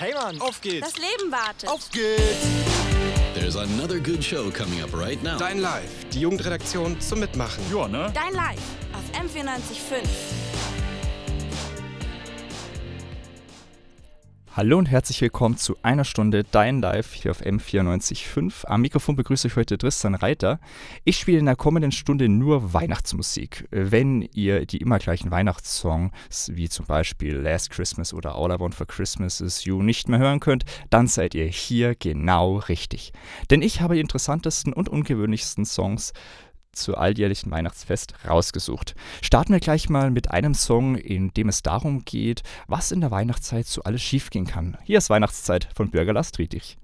Hey Mann, auf geht's. Das Leben wartet. Auf geht's. There's another good show coming up right now. DeinLiFE, die Jugendredaktion zum Mitmachen. Ja, ne? DeinLiFE auf M94.5. Hallo und herzlich willkommen zu einer Stunde DeinLiFE hier auf M94.5. Am Mikrofon begrüße ich heute Tristan Reiter. Ich spiele in der kommenden Stunde nur Weihnachtsmusik. Wenn ihr die immer gleichen Weihnachtssongs wie zum Beispiel Last Christmas oder All I Want for Christmas Is You nicht mehr hören könnt, dann seid ihr hier genau richtig. Denn ich habe die interessantesten und ungewöhnlichsten Songs zu alljährlichen Weihnachtsfest rausgesucht. Starten wir gleich mal mit einem Song, in dem es darum geht, was in der Weihnachtszeit so alles schiefgehen kann. Hier ist Weihnachtszeit von Bürger Lars Dietrich.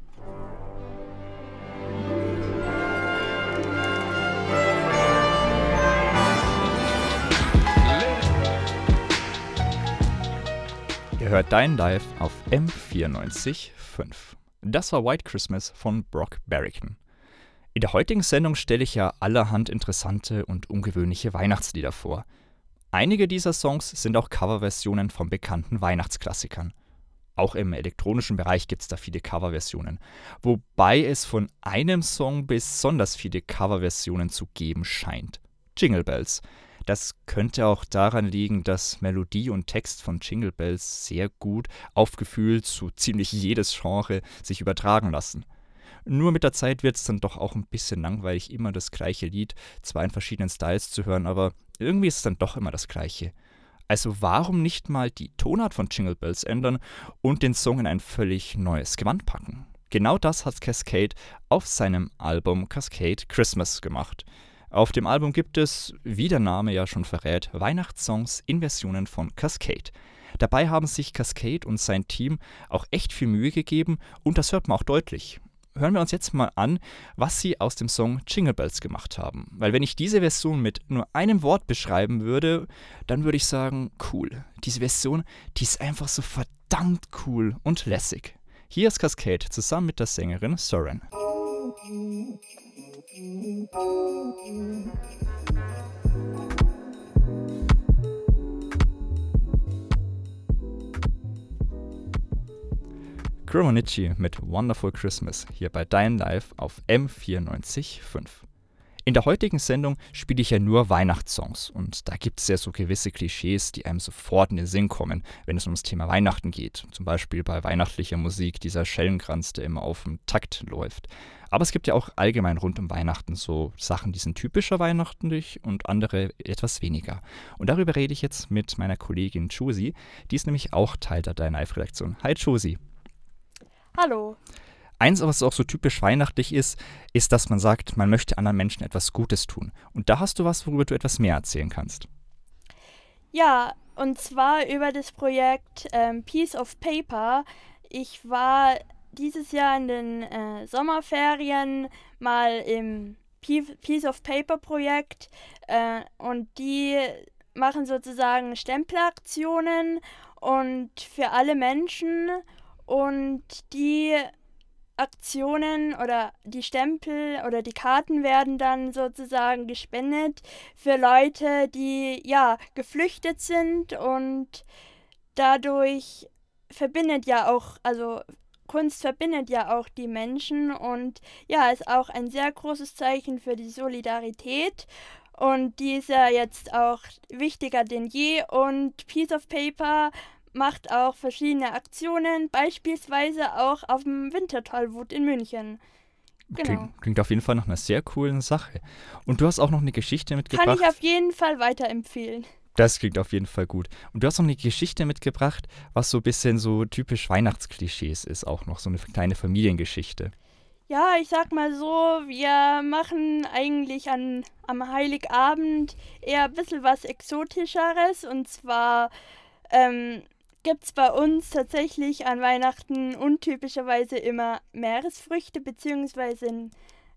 Ihr hört DeinLiFE auf M94.5. Das war White Christmas von Brock Barrington. In der heutigen Sendung stelle ich ja allerhand interessante und ungewöhnliche Weihnachtslieder vor. Einige dieser Songs sind auch Coverversionen von bekannten Weihnachtsklassikern. Auch im elektronischen Bereich gibt es da viele Coverversionen, wobei es von einem Song besonders viele Coverversionen zu geben scheint. Jingle Bells. Das könnte auch daran liegen, dass Melodie und Text von Jingle Bells sehr gut auf Gefühl zu ziemlich jedes Genre sich übertragen lassen. Nur mit der Zeit wird es dann doch auch ein bisschen langweilig, immer das gleiche Lied, zwar in verschiedenen Styles zu hören, aber irgendwie ist es dann doch immer das gleiche. Also warum nicht mal die Tonart von Jingle Bells ändern und den Song in ein völlig neues Gewand packen? Genau das hat Cascade auf seinem Album Cascade Christmas gemacht. Auf dem Album gibt es, wie der Name ja schon verrät, Weihnachtssongs in Versionen von Cascade. Dabei haben sich Cascade und sein Team auch echt viel Mühe gegeben und das hört man auch deutlich. Hören wir uns jetzt mal an, was sie aus dem Song Jingle Bells gemacht haben. Weil wenn ich diese Version mit nur einem Wort beschreiben würde, dann würde ich sagen, cool. Diese Version, die ist einfach so verdammt cool und lässig. Hier ist Cascade zusammen mit der Sängerin Soren. Gromanichi mit Wonderful Christmas hier bei DeinLiFE auf M94.5. In der heutigen Sendung spiele ich ja nur Weihnachtssongs und da gibt es ja so gewisse Klischees, die einem sofort in den Sinn kommen, wenn es ums Thema Weihnachten geht. Zum Beispiel bei weihnachtlicher Musik dieser Schellenkranz, der immer auf dem Takt läuft. Aber es gibt ja auch allgemein rund um Weihnachten so Sachen, die sind typischer weihnachtlich und andere etwas weniger. Und darüber rede ich jetzt mit meiner Kollegin Josy, die ist nämlich auch Teil der DeinLiFE-Redaktion. Hi Josy! Hallo. Eins, was auch so typisch weihnachtlich ist, ist, dass man sagt, man möchte anderen Menschen etwas Gutes tun. Und da hast du was, worüber du etwas mehr erzählen kannst. Ja, und zwar über das Projekt Piece of Paper. Ich war dieses Jahr in den Sommerferien mal im Piece of Paper Projekt und die machen sozusagen Stempelaktionen und für alle Menschen. Und die Aktionen oder die Stempel oder die Karten werden dann sozusagen gespendet für Leute, die ja geflüchtet sind und dadurch verbindet ja auch, also Kunst verbindet ja auch die Menschen und ja, ist auch ein sehr großes Zeichen für die Solidarität. Und die ist ja jetzt auch wichtiger denn je und Piece of Paper macht auch verschiedene Aktionen, beispielsweise auch auf dem Wintertollwood in München. Genau. Klingt auf jeden Fall nach einer sehr coolen Sache. Und du hast auch noch eine Geschichte mitgebracht. Kann ich auf jeden Fall weiterempfehlen. Das klingt auf jeden Fall gut. Und du hast noch eine Geschichte mitgebracht, was so ein bisschen so typisch Weihnachtsklischees ist, auch noch so eine kleine Familiengeschichte. Ja, ich sag mal so, wir machen eigentlich am Heiligabend eher ein bisschen was Exotischeres. Und zwar gibt es bei uns tatsächlich an Weihnachten untypischerweise immer Meeresfrüchte bzw. einen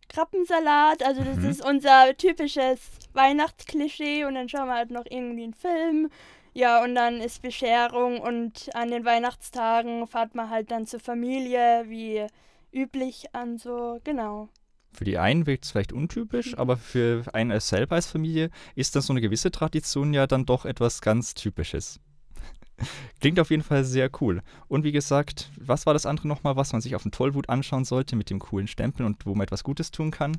Krabbensalat. Also das ist unser typisches Weihnachtsklischee und dann schauen wir halt noch irgendwie einen Film. Ja, und dann ist Bescherung und an den Weihnachtstagen fahrt man halt dann zur Familie, wie üblich an so, genau. Für die einen wirkt es vielleicht untypisch, aber für einen selber als Familie ist das so eine gewisse Tradition ja dann doch etwas ganz Typisches. Klingt auf jeden Fall sehr cool. Und wie gesagt, was war das andere nochmal, was man sich auf dem Tollwood anschauen sollte mit dem coolen Stempel und wo man etwas Gutes tun kann?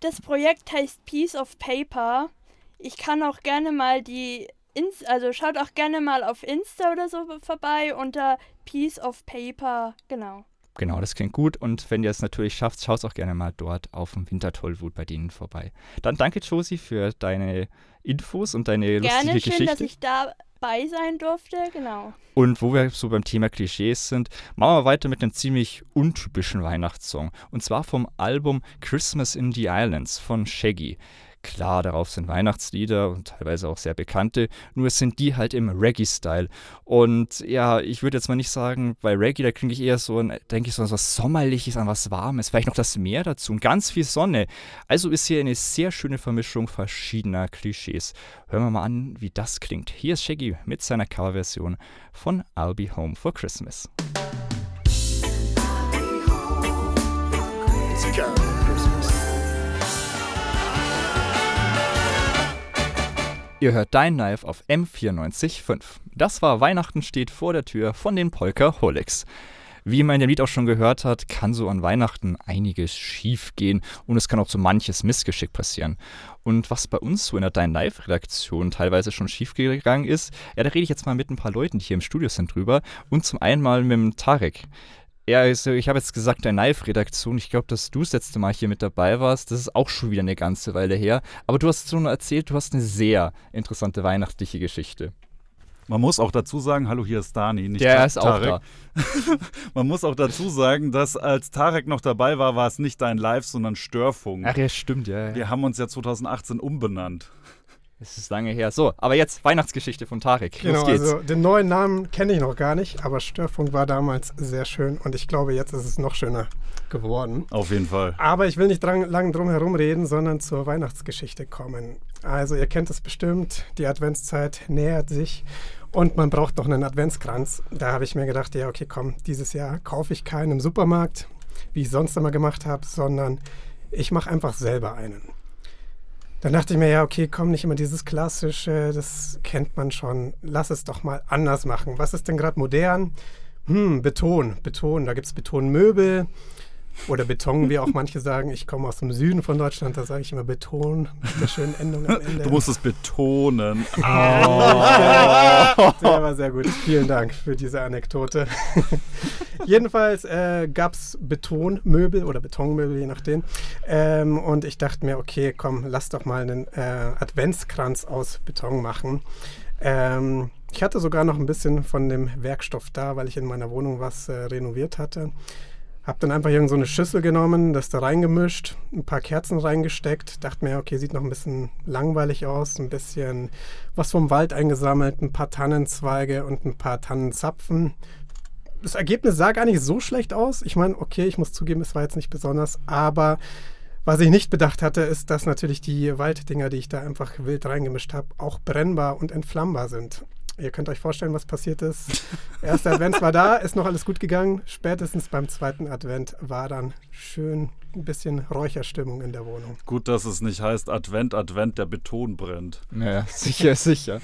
Das Projekt heißt Piece of Paper. Ich kann auch gerne mal schaut auch gerne mal auf Insta oder so vorbei unter Piece of Paper, genau. Genau, das klingt gut und wenn ihr es natürlich schafft, schaut auch gerne mal dort auf dem Wintertollwood bei denen vorbei. Dann danke, Josy, für deine Infos und deine lustige Geschichte. Gerne, schön, dass ich dabei sein durfte, genau. Und wo wir so beim Thema Klischees sind, machen wir weiter mit einem ziemlich untypischen Weihnachtssong. Und zwar vom Album Christmas in the Islands von Shaggy. Klar, darauf sind Weihnachtslieder und teilweise auch sehr bekannte, nur sind die halt im Reggae-Style. Und ja, ich würde jetzt mal nicht sagen, bei Reggae, da kriege ich eher so was Sommerliches, an was Warmes, vielleicht noch das Meer dazu und ganz viel Sonne. Also ist hier eine sehr schöne Vermischung verschiedener Klischees. Hören wir mal an, wie das klingt. Hier ist Shaggy mit seiner Coverversion von I'll Be Home for Christmas. Ihr hört DeinLiFE auf M94.5. Das war Weihnachten steht vor der Tür von den Polkaholics. Wie man in dem Lied auch schon gehört hat, kann so an Weihnachten einiges schief gehen und es kann auch so manches Missgeschick passieren. Und was bei uns so in der DeinLiFE-Redaktion teilweise schon schief gegangen ist, ja, da rede ich jetzt mal mit ein paar Leuten, die hier im Studio sind, drüber. Und zum einen mal mit dem Tarek. Ja, also ich habe jetzt gesagt, DeinLiFE-Redaktion. Ich glaube, dass du das letzte Mal hier mit dabei warst. Das ist auch schon wieder eine ganze Weile her. Aber du hast schon erzählt, du hast eine sehr interessante weihnachtliche Geschichte. Man muss auch dazu sagen, hallo, hier ist Dani, nicht Tarek. Der ist auch da. Man muss auch dazu sagen, dass als Tarek noch dabei war, war es nicht DeinLiFE, sondern Störfunk. Ach ja, stimmt, ja. Wir haben uns ja 2018 umbenannt. Es ist lange her. So, aber jetzt Weihnachtsgeschichte von Tarek. Genau, los geht's. Also den neuen Namen kenne ich noch gar nicht, aber Störfunk war damals sehr schön und ich glaube, jetzt ist es noch schöner geworden. Auf jeden Fall. Aber ich will nicht lang drum herum reden, sondern zur Weihnachtsgeschichte kommen. Also ihr kennt es bestimmt, die Adventszeit nähert sich und man braucht noch einen Adventskranz. Da habe ich mir gedacht, ja okay, komm, dieses Jahr kaufe ich keinen im Supermarkt, wie ich sonst immer gemacht habe, sondern ich mache einfach selber einen. Dann dachte ich mir, ja, okay, komm, nicht immer dieses Klassische, das kennt man schon. Lass es doch mal anders machen. Was ist denn gerade modern? Beton. Da gibt es Betonmöbel oder Beton, wie auch manche sagen. Ich komme aus dem Süden von Deutschland, da sage ich immer Beton mit der schönen Endung am Ende. Du musst es betonen. Oh. Der war sehr gut. Vielen Dank für diese Anekdote. Jedenfalls gab es Betonmöbel oder Betonmöbel, je nachdem. Und ich dachte mir, okay, komm, lass doch mal einen Adventskranz aus Beton machen. Ich hatte sogar noch ein bisschen von dem Werkstoff da, weil ich in meiner Wohnung was renoviert hatte. Hab dann einfach irgend so eine Schüssel genommen, das da reingemischt, ein paar Kerzen reingesteckt. Dachte mir, okay, sieht noch ein bisschen langweilig aus, ein bisschen was vom Wald eingesammelt, ein paar Tannenzweige und ein paar Tannenzapfen. Das Ergebnis sah gar nicht so schlecht aus. Ich meine, okay, ich muss zugeben, es war jetzt nicht besonders, aber was ich nicht bedacht hatte, ist, dass natürlich die Walddinger, die ich da einfach wild reingemischt habe, auch brennbar und entflammbar sind. Ihr könnt euch vorstellen, was passiert ist. Erster Advent war da, ist noch alles gut gegangen. Spätestens beim zweiten Advent war dann schön ein bisschen Räucherstimmung in der Wohnung. Gut, dass es nicht heißt Advent, der Beton brennt. Naja, sicher.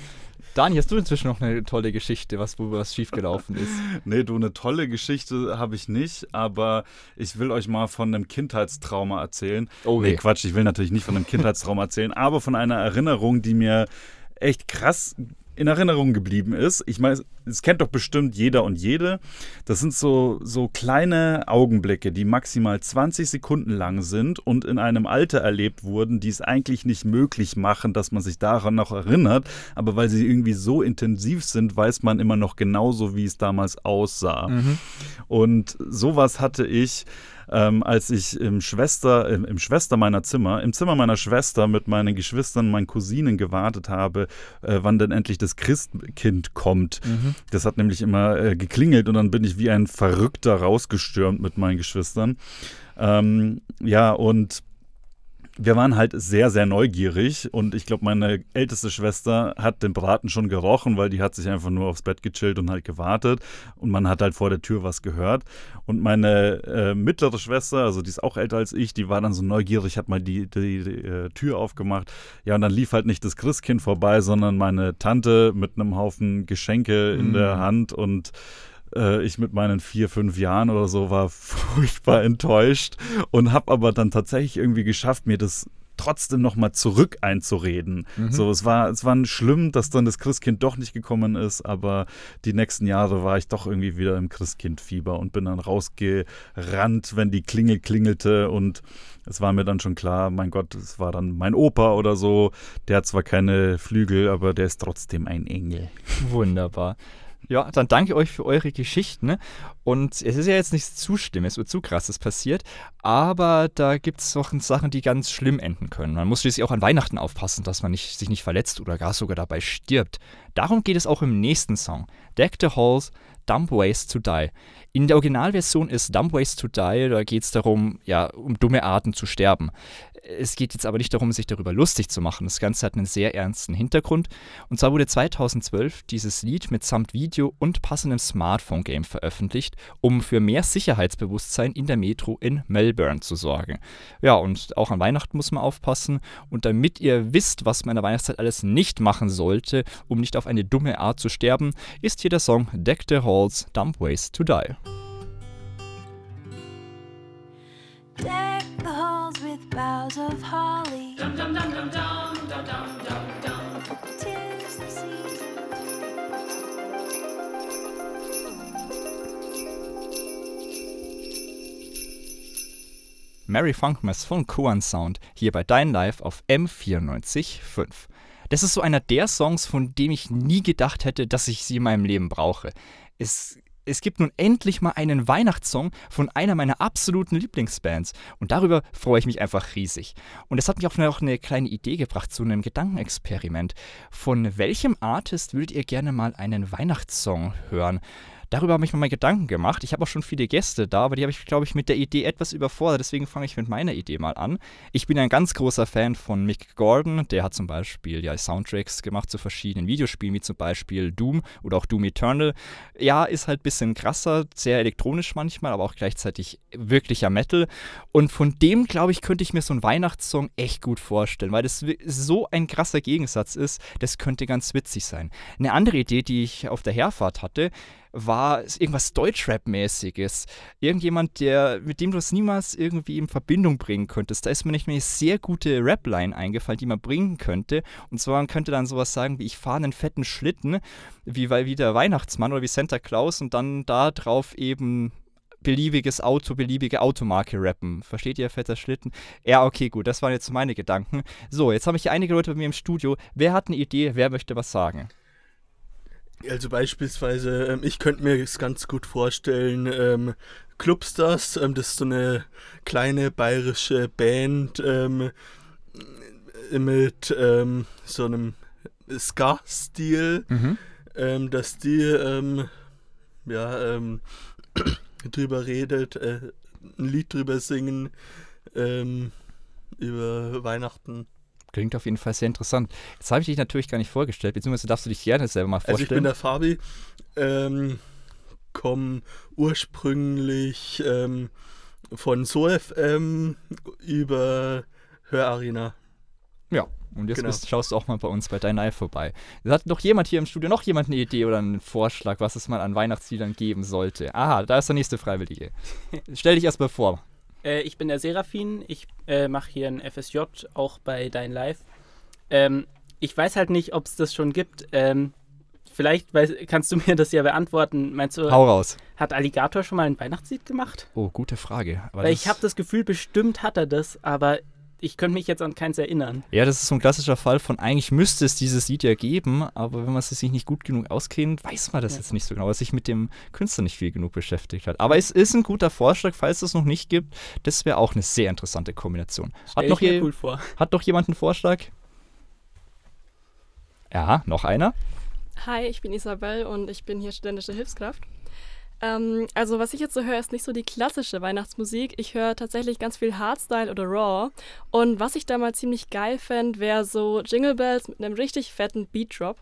Dani, hast du inzwischen noch eine tolle Geschichte, wo was schiefgelaufen ist? Nee, du, eine tolle Geschichte habe ich nicht, aber ich will euch mal von einem Kindheitstrauma erzählen. Oh, nee, Quatsch, ich will natürlich nicht von einem Kindheitstrauma erzählen, aber von einer Erinnerung, die mir echt krass in Erinnerung geblieben ist. Ich meine, es kennt doch bestimmt jeder und jede. Das sind so kleine Augenblicke, die maximal 20 Sekunden lang sind und in einem Alter erlebt wurden, die es eigentlich nicht möglich machen, dass man sich daran noch erinnert. Aber weil sie irgendwie so intensiv sind, weiß man immer noch genauso, wie es damals aussah. Mhm. Und sowas hatte ich, als ich im Zimmer meiner Schwester mit meinen Geschwistern, meinen Cousinen gewartet habe, wann denn endlich das Christkind kommt. Mhm. Das hat nämlich immer geklingelt und dann bin ich wie ein Verrückter rausgestürmt mit meinen Geschwistern. Ja, und wir waren halt sehr, sehr neugierig und ich glaube, meine älteste Schwester hat den Braten schon gerochen, weil die hat sich einfach nur aufs Bett gechillt und halt gewartet und man hat halt vor der Tür was gehört. Und meine mittlere Schwester, also die ist auch älter als ich, die war dann so neugierig, hat mal die Tür aufgemacht. Ja, und dann lief halt nicht das Christkind vorbei, sondern meine Tante mit einem Haufen Geschenke in der Hand und ich mit meinen 4, 5 Jahren oder so war furchtbar enttäuscht und habe aber dann tatsächlich irgendwie geschafft, mir das trotzdem nochmal zurück einzureden. Mhm. So, es war schlimm, dass dann das Christkind doch nicht gekommen ist, aber die nächsten Jahre war ich doch irgendwie wieder im Christkindfieber und bin dann rausgerannt, wenn die Klingel klingelte und es war mir dann schon klar, mein Gott, es war dann mein Opa oder so, der hat zwar keine Flügel, aber der ist trotzdem ein Engel. Wunderbar. Ja, dann danke euch für eure Geschichten. Und es ist ja jetzt nichts zu Schlimmes oder zu Krasses passiert, aber da gibt es noch Sachen, die ganz schlimm enden können. Man muss schließlich auch an Weihnachten aufpassen, dass man sich nicht verletzt oder gar sogar dabei stirbt. Darum geht es auch im nächsten Song, Deck the Halls, Dumb Ways to Die. In der Originalversion ist Dumb Ways to Die, da geht es darum, ja, um dumme Arten zu sterben. Es geht jetzt aber nicht darum, sich darüber lustig zu machen. Das Ganze hat einen sehr ernsten Hintergrund. Und zwar wurde 2012 dieses Lied mitsamt Video und passendem Smartphone-Game veröffentlicht, um für mehr Sicherheitsbewusstsein in der Metro in Melbourne zu sorgen. Ja, und auch an Weihnachten muss man aufpassen. Und damit ihr wisst, was man in der Weihnachtszeit alles nicht machen sollte, um nicht auf eine dumme Art zu sterben, ist hier der Song Deck the Halls, Dumb Ways to Die. Deck the halls with boughs of holly. Dum dum dum dum dum dum dum dum dum. 'Tis the season. Mary Funkmas von Koan Sound hier bei DeinLiFE auf M94.5. Das ist so einer der Songs, von dem ich nie gedacht hätte, dass ich sie in meinem Leben brauche. Es gibt nun endlich mal einen Weihnachtssong von einer meiner absoluten Lieblingsbands. Und darüber freue ich mich einfach riesig. Und es hat mich auch noch eine kleine Idee gebracht zu einem Gedankenexperiment. Von welchem Artist würdet ihr gerne mal einen Weihnachtssong hören? Darüber habe ich mir mal Gedanken gemacht. Ich habe auch schon viele Gäste da, aber die habe ich, glaube ich, mit der Idee etwas überfordert. Deswegen fange ich mit meiner Idee mal an. Ich bin ein ganz großer Fan von Mick Gordon. Der hat zum Beispiel ja Soundtracks gemacht zu verschiedenen Videospielen, wie zum Beispiel Doom oder auch Doom Eternal. Ja, ist halt ein bisschen krasser, sehr elektronisch manchmal, aber auch gleichzeitig wirklicher Metal. Und von dem, glaube ich, könnte ich mir so einen Weihnachtssong echt gut vorstellen, weil das so ein krasser Gegensatz ist. Das könnte ganz witzig sein. Eine andere Idee, die ich auf der Herfahrt hatte, war irgendwas Deutschrap-mäßiges. Irgendjemand, mit dem du es niemals irgendwie in Verbindung bringen könntest. Da ist mir nicht mehr eine sehr gute Rap-Line eingefallen, die man bringen könnte. Und zwar man könnte dann sowas sagen wie, ich fahre einen fetten Schlitten, wie der Weihnachtsmann oder wie Santa Claus und dann da drauf eben beliebiges Auto, beliebige Automarke rappen. Versteht ihr, fetter Schlitten? Ja, okay, gut, das waren jetzt meine Gedanken. So, jetzt habe ich hier einige Leute bei mir im Studio. Wer hat eine Idee? Wer möchte was sagen? Also beispielsweise, ich könnte mir es ganz gut vorstellen, Clubstars, das ist so eine kleine bayerische Band mit so einem Ska-Stil, dass die drüber redet, ein Lied drüber singen, über Weihnachten. Klingt auf jeden Fall sehr interessant. Jetzt habe ich dich natürlich gar nicht vorgestellt, beziehungsweise darfst du dich gerne selber mal vorstellen. Also ich bin der Fabi, komme ursprünglich von SoFM über Hörarena. Ja, und jetzt schaust du auch mal bei uns bei DeinLiFE vorbei. Hat noch jemand hier im Studio eine Idee oder einen Vorschlag, was es mal an Weihnachtsliedern geben sollte? Aha, da ist der nächste Freiwillige. Stell dich erst mal vor. Ich bin der Serafin, ich mache hier ein FSJ, auch bei DeinLiFE. Ich weiß halt nicht, ob es das schon gibt. Vielleicht kannst du mir das ja beantworten. Meinst du, hau raus. Hat Alligator schon mal ein Weihnachtslied gemacht? Oh, gute Frage. Aber weil ich habe das Gefühl, bestimmt hat er das, aber ich könnte mich jetzt an keins erinnern. Ja, das ist so ein klassischer Fall von, eigentlich müsste es dieses Lied ja geben, aber wenn man es sich nicht gut genug auskennt, weiß man das jetzt nicht so genau, weil sich mit dem Künstler nicht viel genug beschäftigt hat. Aber es ist ein guter Vorschlag, falls es noch nicht gibt. Das wäre auch eine sehr interessante Kombination. Hat noch jemand einen Vorschlag? Ja, noch einer? Hi, ich bin Isabel und ich bin hier studentische Hilfskraft. Also was ich jetzt so höre, ist nicht so die klassische Weihnachtsmusik. Ich höre tatsächlich ganz viel Hardstyle oder Raw. Und was ich da mal ziemlich geil fände, wäre so Jingle Bells mit einem richtig fetten Beat-Drop.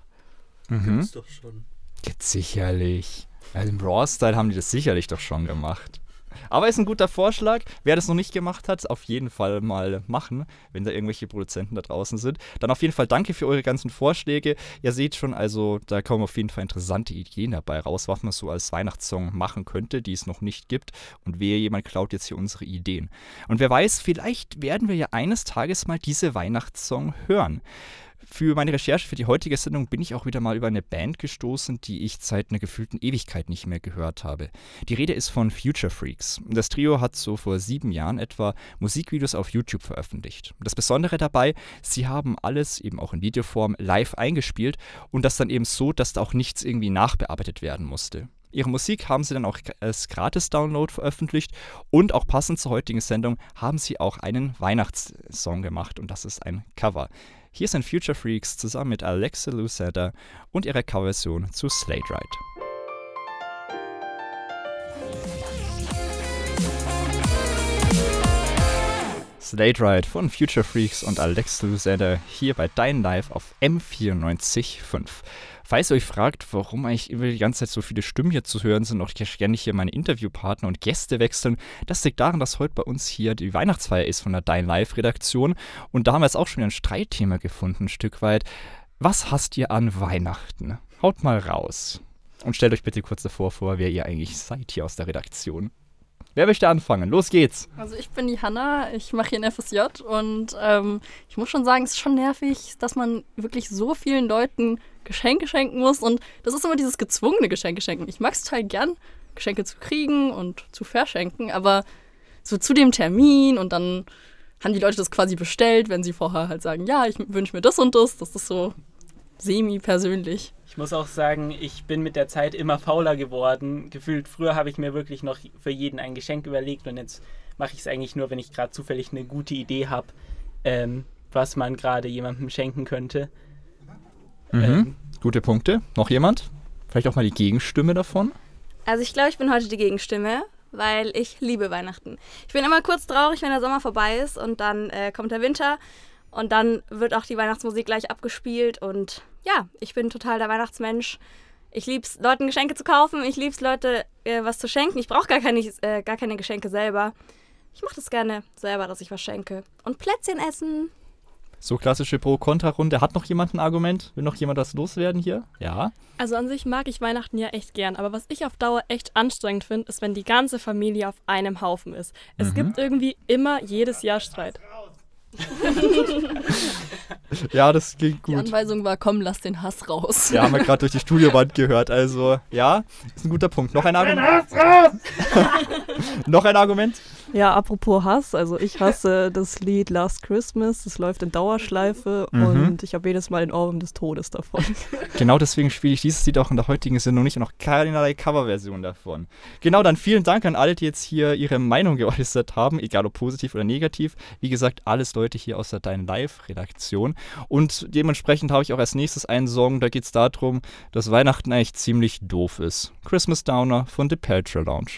Mhm. Gibt's doch schon. Gibt's sicherlich. Also im Raw-Style haben die das sicherlich doch schon gemacht. Aber ist ein guter Vorschlag. Wer das noch nicht gemacht hat, auf jeden Fall mal machen, wenn da irgendwelche Produzenten da draußen sind. Dann auf jeden Fall danke für eure ganzen Vorschläge. Ihr seht schon, also da kommen auf jeden Fall interessante Ideen dabei raus, was man so als Weihnachtssong machen könnte, die es noch nicht gibt. Und wehe, jemand klaut jetzt hier unsere Ideen. Und wer weiß, vielleicht werden wir ja eines Tages mal diese Weihnachtssong hören. Für meine Recherche für die heutige Sendung bin ich auch wieder mal über eine Band gestoßen, die ich seit einer gefühlten Ewigkeit nicht mehr gehört habe. Die Rede ist von Future Freaks. Das Trio hat so vor 7 Jahren etwa Musikvideos auf YouTube veröffentlicht. Das Besondere dabei, sie haben alles eben auch in Videoform live eingespielt und das dann eben so, dass da auch nichts irgendwie nachbearbeitet werden musste. Ihre Musik haben sie dann auch als Gratis-Download veröffentlicht und auch passend zur heutigen Sendung haben sie auch einen Weihnachtssong gemacht und das ist ein Cover. Hier sind Future Freaks zusammen mit Alexa Lucetta und ihrer Coverversion zu Slate Ride. Slate Ride von Future Freaks und Alexa Lucetta hier bei DeinLiFE auf M94.5. Falls ihr euch fragt, warum eigentlich immer die ganze Zeit so viele Stimmen hier zu hören sind und ich ständig hier meine Interviewpartner und Gäste wechseln, das liegt daran, dass heute bei uns hier die Weihnachtsfeier ist von der DeinLiFE-Redaktion und da haben wir jetzt auch schon ein Streitthema gefunden, ein Stück weit. Was hasst ihr an Weihnachten? Haut mal raus und stellt euch bitte kurz davor vor, wer ihr eigentlich seid hier aus der Redaktion. Wer möchte anfangen? Los geht's! Also ich bin die Hanna, ich mache hier ein FSJ und ich muss schon sagen, es ist schon nervig, dass man wirklich so vielen Leuten Geschenke schenken muss und das ist immer dieses gezwungene Geschenke schenken. Ich mag es total gern, Geschenke zu kriegen und zu verschenken, aber so zu dem Termin und dann haben die Leute das quasi bestellt, wenn sie vorher halt sagen, ja, ich wünsche mir das und das, das ist so semi-persönlich. Ich muss auch sagen, ich bin mit der Zeit immer fauler geworden. Gefühlt früher habe ich mir wirklich noch für jeden ein Geschenk überlegt und jetzt mache ich es eigentlich nur, wenn ich gerade zufällig eine gute Idee habe, was man gerade jemandem schenken könnte. Gute Punkte. Noch jemand? Vielleicht auch mal die Gegenstimme davon? Also ich glaube, ich bin heute die Gegenstimme, weil ich liebe Weihnachten. Ich bin immer kurz traurig, wenn der Sommer vorbei ist und dann kommt der Winter. Und dann wird auch die Weihnachtsmusik gleich abgespielt und ja, ich bin total der Weihnachtsmensch. Ich liebe es, Leuten Geschenke zu kaufen, ich liebe es, Leute was zu schenken. Ich brauche gar keine Geschenke selber. Ich mache das gerne selber, dass ich was schenke. Und Plätzchen essen. So klassische Pro-Kontra-Runde. Hat noch jemand ein Argument? Will noch jemand das loswerden hier? Ja. Also an sich mag ich Weihnachten ja echt gern, aber was ich auf Dauer echt anstrengend finde, ist, wenn die ganze Familie auf einem Haufen ist. Es gibt irgendwie immer jedes Jahr Streit. Ja, das klingt gut. Die Anweisung war, komm, lass den Hass raus. Ja, haben wir gerade durch die Studiowand gehört, also ja, ist ein guter Punkt. Noch ein Argument? Den Hass raus! Noch ein Argument? Ja, apropos Hass, also ich hasse das Lied Last Christmas, das läuft in Dauerschleife und ich habe jedes Mal den Ohrwurm des Todes davon. Genau deswegen spiele ich dieses Lied auch in der heutigen Sendung nicht und auch keinerlei Coverversion davon. Genau, dann vielen Dank an alle, die jetzt hier ihre Meinung geäußert haben, egal ob positiv oder negativ. Wie gesagt, alles Leute hier aus der DeinLiFE-Redaktion und dementsprechend habe ich auch als nächstes einen Song, da geht es darum, dass Weihnachten eigentlich ziemlich doof ist. Christmas Downer von The Peltra Lounge.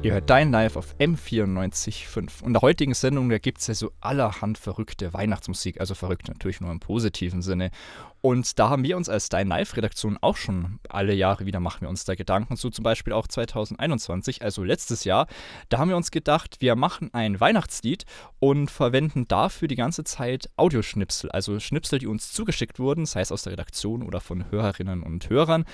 Ihr hört DeinLiFE auf M94.5 und in der heutigen Sendung, da gibt es ja so allerhand verrückte Weihnachtsmusik, also verrückt natürlich nur im positiven Sinne und da haben wir uns als DeinLiFE-Redaktion auch schon alle Jahre wieder, machen wir uns da Gedanken zu, zum Beispiel auch 2021, also letztes Jahr, da haben wir uns gedacht, wir machen ein Weihnachtslied und verwenden dafür die ganze Zeit Audioschnipsel, also Schnipsel, die uns zugeschickt wurden, sei es aus der Redaktion oder von Hörerinnen und Hörern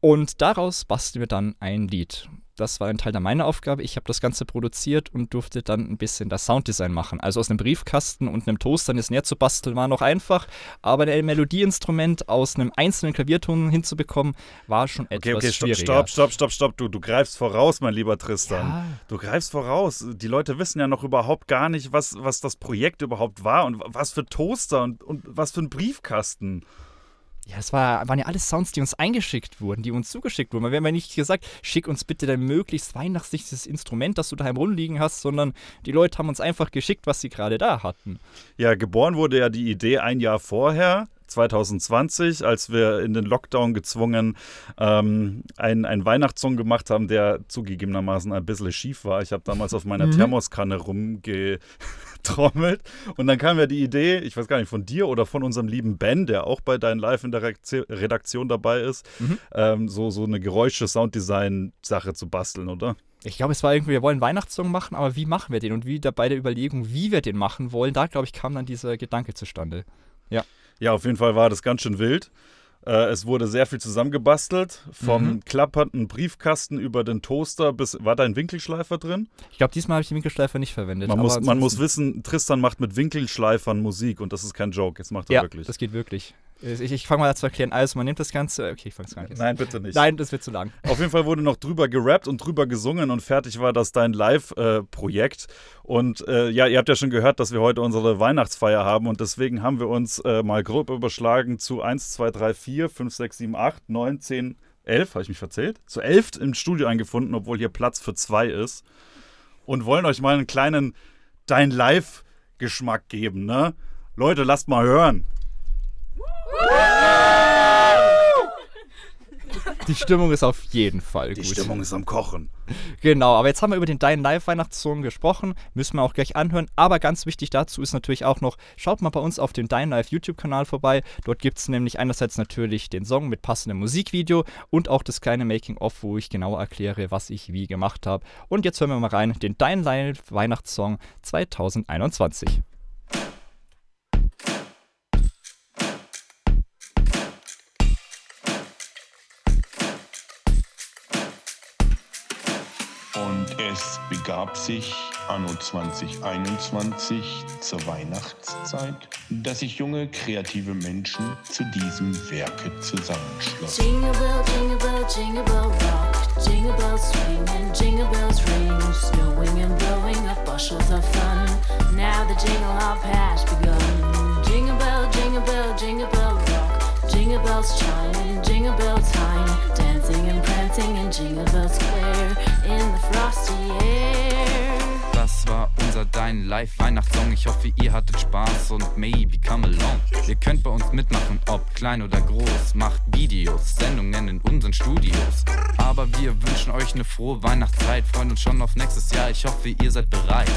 und daraus basteln wir dann ein Lied. Das war ein Teil meiner Aufgabe. Ich habe das Ganze produziert und durfte dann ein bisschen das Sounddesign machen. Also aus einem Briefkasten und einem Toaster das näher zu basteln war noch einfach, aber ein Melodieinstrument aus einem einzelnen Klavierton hinzubekommen, war schon etwas schwieriger. Stopp. Du greifst voraus, mein lieber Tristan. Ja. Du greifst voraus. Die Leute wissen ja noch überhaupt gar nicht, was das Projekt überhaupt war und was für Toaster und was für ein Briefkasten. Ja, es waren ja alles Sounds, die uns eingeschickt wurden, die uns zugeschickt wurden. Wir haben ja nicht gesagt, schick uns bitte dein möglichst weihnachtliches Instrument, das du daheim rumliegen hast, sondern die Leute haben uns einfach geschickt, was sie gerade da hatten. Ja, geboren wurde ja die Idee ein Jahr vorher, 2020, als wir in den Lockdown gezwungen einen Weihnachtssong gemacht haben, der zugegebenermaßen ein bisschen schief war. Ich habe damals auf meiner Thermoskanne rumgetrommelt und dann kam ja die Idee, ich weiß gar nicht, von dir oder von unserem lieben Ben, der auch bei DeinLiFE in der Redaktion dabei ist, so eine Geräusche-Sounddesign-Sache zu basteln, oder? Ich glaube, es war irgendwie, wir wollen einen Weihnachtssong machen, aber wie machen wir den? Und wie bei der Überlegung, wie wir den machen wollen, da, glaube ich, kam dann dieser Gedanke zustande. Ja. Ja, auf jeden Fall war das ganz schön wild. Es wurde sehr viel zusammengebastelt. Vom klappernden Briefkasten über den Toaster bis... War da ein Winkelschleifer drin? Ich glaube, diesmal habe ich den Winkelschleifer nicht verwendet. Man muss wissen, Tristan macht mit Winkelschleifern Musik und das ist kein Joke. Das macht er wirklich. Ja, das geht wirklich. Ich fange mal zu erklären. Also, man nimmt das Ganze... Okay, ich fange es gar nicht an. Nein, bitte nicht. Nein, das wird zu lang. Auf jeden Fall wurde noch drüber gerappt und drüber gesungen und fertig war das DeinLiFE-Projekt. Und ja, ihr habt ja schon gehört, dass wir heute unsere Weihnachtsfeier haben und deswegen haben wir uns mal grob überschlagen zu 1, 2, 3, 4, 5, 6, 7, 8, 9, 10, 11, habe ich mich verzählt? Zu 11 im Studio eingefunden, obwohl hier Platz für 2 ist und wollen euch mal einen kleinen DeinLiFE-Geschmack geben, ne? Leute, lasst mal hören. Die Stimmung ist auf jeden Fall gut. Die Stimmung ist am Kochen. Genau, aber jetzt haben wir über den DeinLiFE-Weihnachtssong gesprochen, müssen wir auch gleich anhören, aber ganz wichtig dazu ist natürlich auch noch, schaut mal bei uns auf dem DeinLiFE-YouTube-Kanal vorbei, dort gibt es nämlich einerseits natürlich den Song mit passendem Musikvideo und auch das kleine Making-of, wo ich genau erkläre, was ich wie gemacht habe. Und jetzt hören wir mal rein, den DeinLiFE-Weihnachtssong 2021. Es begab sich anno 2021 zur Weihnachtszeit, dass sich junge, kreative Menschen zu diesem Werke zusammenschlossen. Jingle bell, jingle bell, jingle bell rock, jingle bells swing and jingle bells ring, snowing and blowing up bushels of fun, now the jingle hop has begun. Jingle bell, jingle bell, jingle bell rock, jingle bells chime and jingle bell time, dancing and prancing in Jingle Bell Square, in the frosty air. Das war unser DeinLiFE Weihnachtssong. Ich hoffe, ihr hattet Spaß und maybe come along. Ihr könnt bei uns mitmachen, ob klein oder groß. Macht Videos, Sendungen in unseren Studios. Aber wir wünschen euch eine frohe Weihnachtszeit. Freuen uns schon auf nächstes Jahr. Ich hoffe, ihr seid bereit.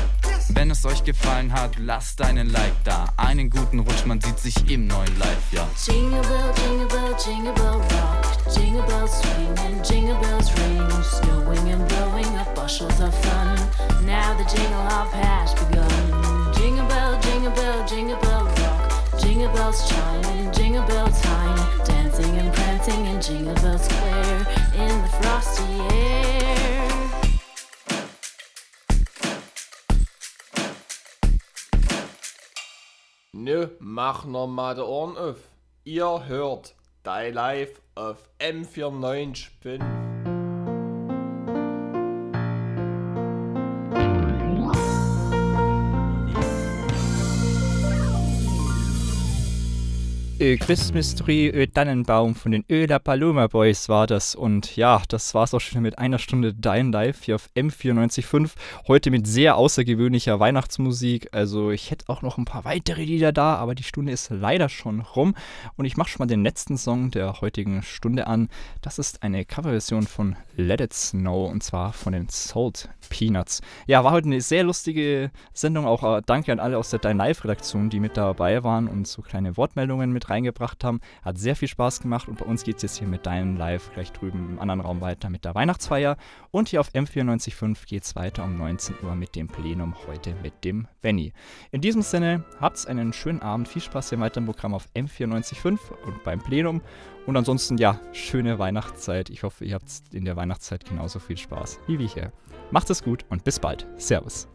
Wenn es euch gefallen hat, lasst einen Like da. Einen guten Rutsch, man sieht sich im neuen Live-Jahr. Jingle bell, jingle bell, jingle bell rock, jingle bells swing and jingle bells ring, snowing and blowing up bushels of fun, now the jingle hop has begun. Jingle bell, jingle bell, jingle bell rock, jingle bells chime and jingle bell time, dancing and prancing in Jingle Bell Square, in the frosty air. Nö, mach noch mal die Ohren auf. Ihr hört DeinLiFE auf M94.5. Christmas Tree, Tannenbaum von den Öla Paloma Boys war das. Und ja, das war's auch schon mit einer Stunde DeinLiFE hier auf M94.5. Heute mit sehr außergewöhnlicher Weihnachtsmusik. Also ich hätte auch noch ein paar weitere Lieder da, aber die Stunde ist leider schon rum. Und ich mache schon mal den letzten Song der heutigen Stunde an. Das ist eine Coverversion von Let It Snow und zwar von den Salt Peanuts. Ja, war heute eine sehr lustige Sendung. Auch danke an alle aus der DeinLiFE-Redaktion, die mit dabei waren und so kleine Wortmeldungen mit reingebracht haben. Hat sehr viel Spaß gemacht und bei uns geht es jetzt hier mit DeinLiFE gleich drüben im anderen Raum weiter mit der Weihnachtsfeier und hier auf M94.5 geht es weiter um 19 Uhr mit dem Plenum, heute mit dem Benni. In diesem Sinne, habt's einen schönen Abend, viel Spaß hier weiter im Programm auf M94.5 und beim Plenum und ansonsten, ja, schöne Weihnachtszeit. Ich hoffe, ihr habt in der Weihnachtszeit genauso viel Spaß wie wir hier. Macht es gut und bis bald. Servus.